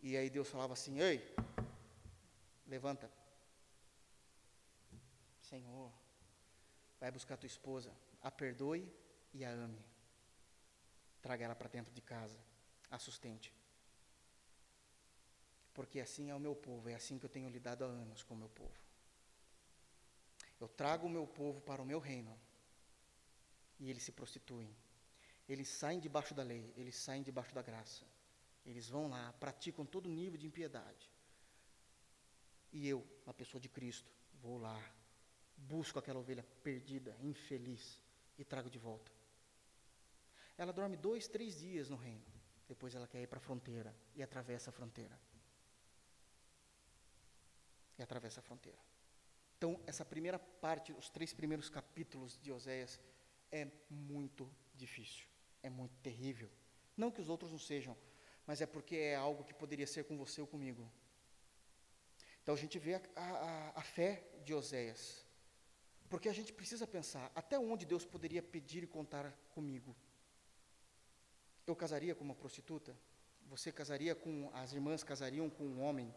E aí Deus falava assim: ei, levanta, Senhor, vai buscar tua esposa, a perdoe e a ame. Traga ela para dentro de casa, a sustente. Porque assim é o meu povo, é assim que eu tenho lidado há anos com o meu povo. Eu trago o meu povo para o meu reino, e eles se prostituem. Eles saem debaixo da lei, eles saem debaixo da graça. Eles vão lá, praticam todo nível de impiedade. E eu, a pessoa de Cristo, vou lá, busco aquela ovelha perdida, infeliz, e trago de volta. Ela dorme dois, três dias no reino. Depois ela quer ir para a fronteira, e atravessa a fronteira. E atravessa a fronteira. Então, essa primeira parte, os três primeiros capítulos de Oséias, é muito difícil, é muito terrível. Não que os outros não sejam, mas é porque é algo que poderia ser com você ou comigo. Então, a gente vê a, a, a fé de Oséias. Porque a gente precisa pensar, até onde Deus poderia pedir e contar comigo? Eu casaria com uma prostituta? Você casaria com, as irmãs casariam com um homem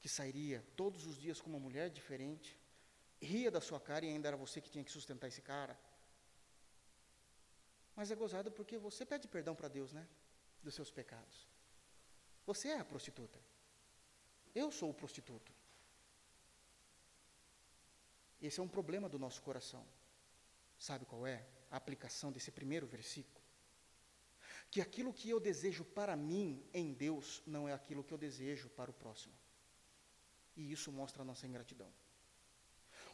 que sairia todos os dias com uma mulher diferente, ria da sua cara e ainda era você que tinha que sustentar esse cara? Mas é gozado porque você pede perdão para Deus, né? Dos seus pecados. Você é a prostituta. Eu sou o prostituto. Esse é um problema do nosso coração. Sabe qual é a aplicação desse primeiro versículo? Que aquilo que eu desejo para mim em Deus não é aquilo que eu desejo para o próximo. E isso mostra a nossa ingratidão.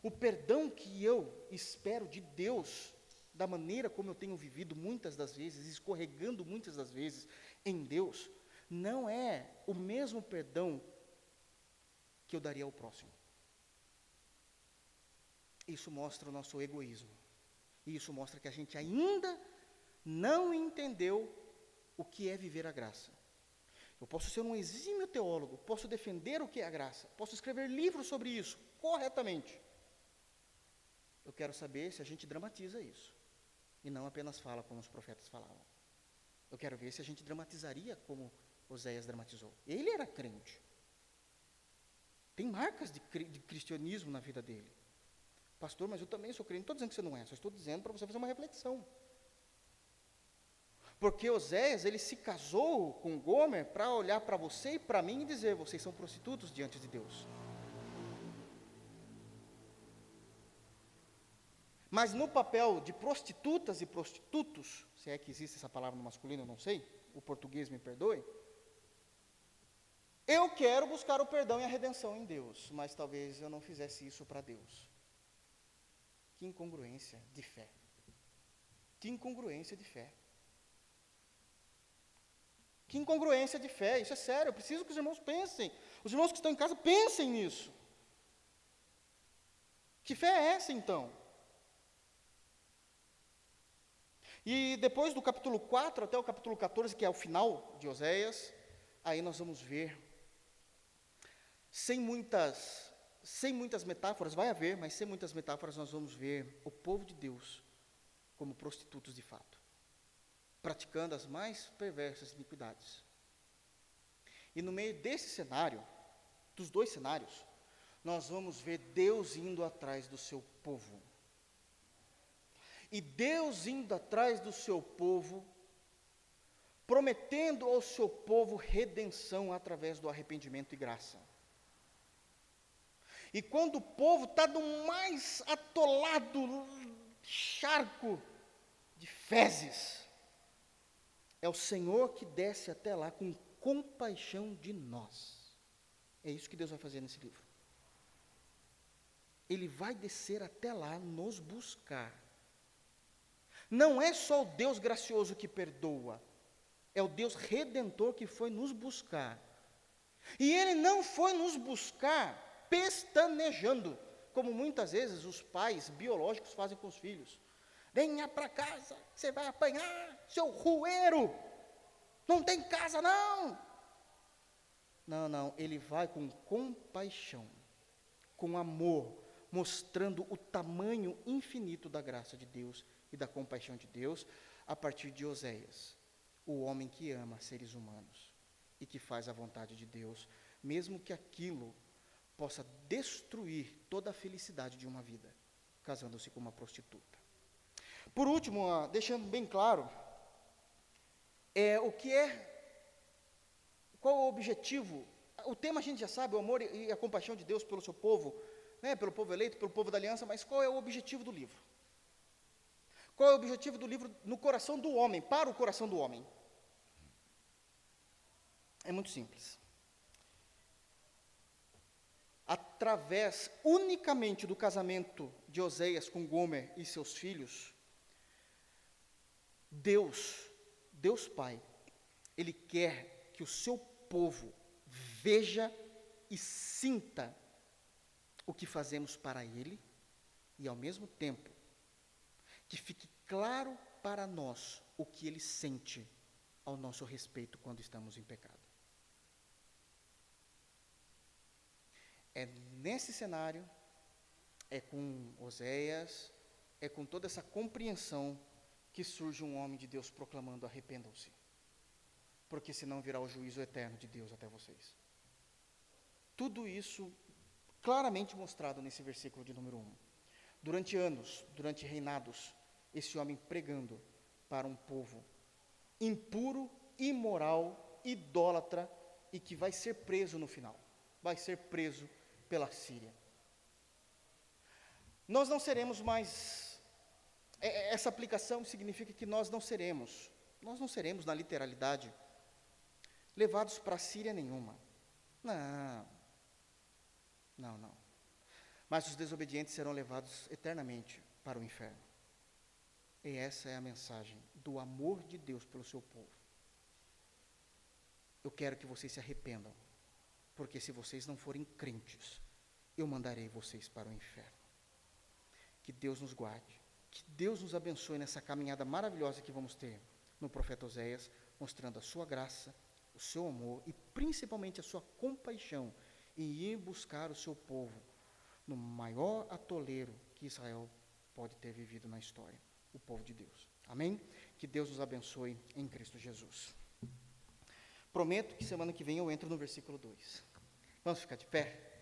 O perdão que eu espero de Deus, da maneira como eu tenho vivido muitas das vezes, escorregando muitas das vezes em Deus, não é o mesmo perdão que eu daria ao próximo. Isso mostra o nosso egoísmo. E isso mostra que a gente ainda não entendeu o que é viver a graça. Eu posso ser um exímio teólogo, posso defender o que é a graça, posso escrever livros sobre isso, corretamente. Eu quero saber se a gente dramatiza isso, e não apenas fala como os profetas falavam. Eu quero ver se a gente dramatizaria como Oséias dramatizou. Ele era crente. Tem marcas de, cri- de cristianismo na vida dele. Pastor, mas eu também sou crente. Não estou dizendo que você não é, só estou dizendo para você fazer uma reflexão. Porque Oséias, ele se casou com Gomer para olhar para você e para mim e dizer: vocês são prostitutos diante de Deus. Mas no papel de prostitutas e prostitutos, se é que existe essa palavra no masculino, eu não sei, o português me perdoe, eu quero buscar o perdão e a redenção em Deus, mas talvez eu não fizesse isso para Deus. Que incongruência de fé. de incongruência de fé. Que incongruência de fé, isso é sério, eu preciso que os irmãos pensem, os irmãos que estão em casa pensem nisso. Que fé é essa então? E depois do capítulo quatro até o capítulo quatorze, que é o final de Oséias, aí nós vamos ver, sem muitas, sem muitas metáforas, vai haver, mas sem muitas metáforas nós vamos ver o povo de Deus como prostitutos de fato, praticando as mais perversas iniquidades. E no meio desse cenário, dos dois cenários, nós vamos ver Deus indo atrás do seu povo. E Deus indo atrás do seu povo, prometendo ao seu povo redenção através do arrependimento e graça. E quando o povo está no mais atolado charco de fezes, é o Senhor que desce até lá com compaixão de nós. É isso que Deus vai fazer nesse livro. Ele vai descer até lá, nos buscar. Não é só o Deus gracioso que perdoa, é o Deus redentor que foi nos buscar. E Ele não foi nos buscar pestanejando, como muitas vezes os pais biológicos fazem com os filhos. Venha para casa, você vai apanhar, seu rueiro. Não tem casa, não. Não, não, Ele vai com compaixão, com amor, mostrando o tamanho infinito da graça de Deus e da compaixão de Deus, a partir de Oséias, o homem que ama seres humanos e que faz a vontade de Deus, mesmo que aquilo possa destruir toda a felicidade de uma vida, casando-se com uma prostituta. Por último, deixando bem claro, é o que é, qual é o objetivo, o tema a gente já sabe, o amor e a compaixão de Deus pelo seu povo, né, pelo povo eleito, pelo povo da aliança, mas qual é o objetivo do livro? Qual é o objetivo do livro no coração do homem, para o coração do homem? É muito simples. Através unicamente do casamento de Oséias com Gomer e seus filhos, Deus, Deus Pai, Ele quer que o seu povo veja e sinta o que fazemos para Ele e, ao mesmo tempo, que fique claro para nós o que Ele sente ao nosso respeito quando estamos em pecado. É nesse cenário, é com Oséias, é com toda essa compreensão que surge um homem de Deus proclamando: arrependam-se, porque senão virá o juízo eterno de Deus até vocês. Tudo isso claramente mostrado nesse versículo de número um. Durante anos, durante reinados, esse homem pregando para um povo impuro, imoral, idólatra, e que vai ser preso no final. Vai ser preso pela Síria. Nós não seremos mais... Essa aplicação significa que nós não seremos, nós não seremos, na literalidade, levados para a Síria nenhuma. Não, não, não. Mas os desobedientes serão levados eternamente para o inferno. E essa é a mensagem do amor de Deus pelo seu povo. Eu quero que vocês se arrependam, porque se vocês não forem crentes, eu mandarei vocês para o inferno. Que Deus nos guarde, que Deus nos abençoe nessa caminhada maravilhosa que vamos ter no profeta Oséias, mostrando a sua graça, o seu amor e principalmente a sua compaixão em ir buscar o seu povo no maior atoleiro que Israel pode ter vivido na história, o povo de Deus. Amém? Que Deus nos abençoe em Cristo Jesus. Prometo que semana que vem eu entro no versículo dois. Vamos ficar de pé?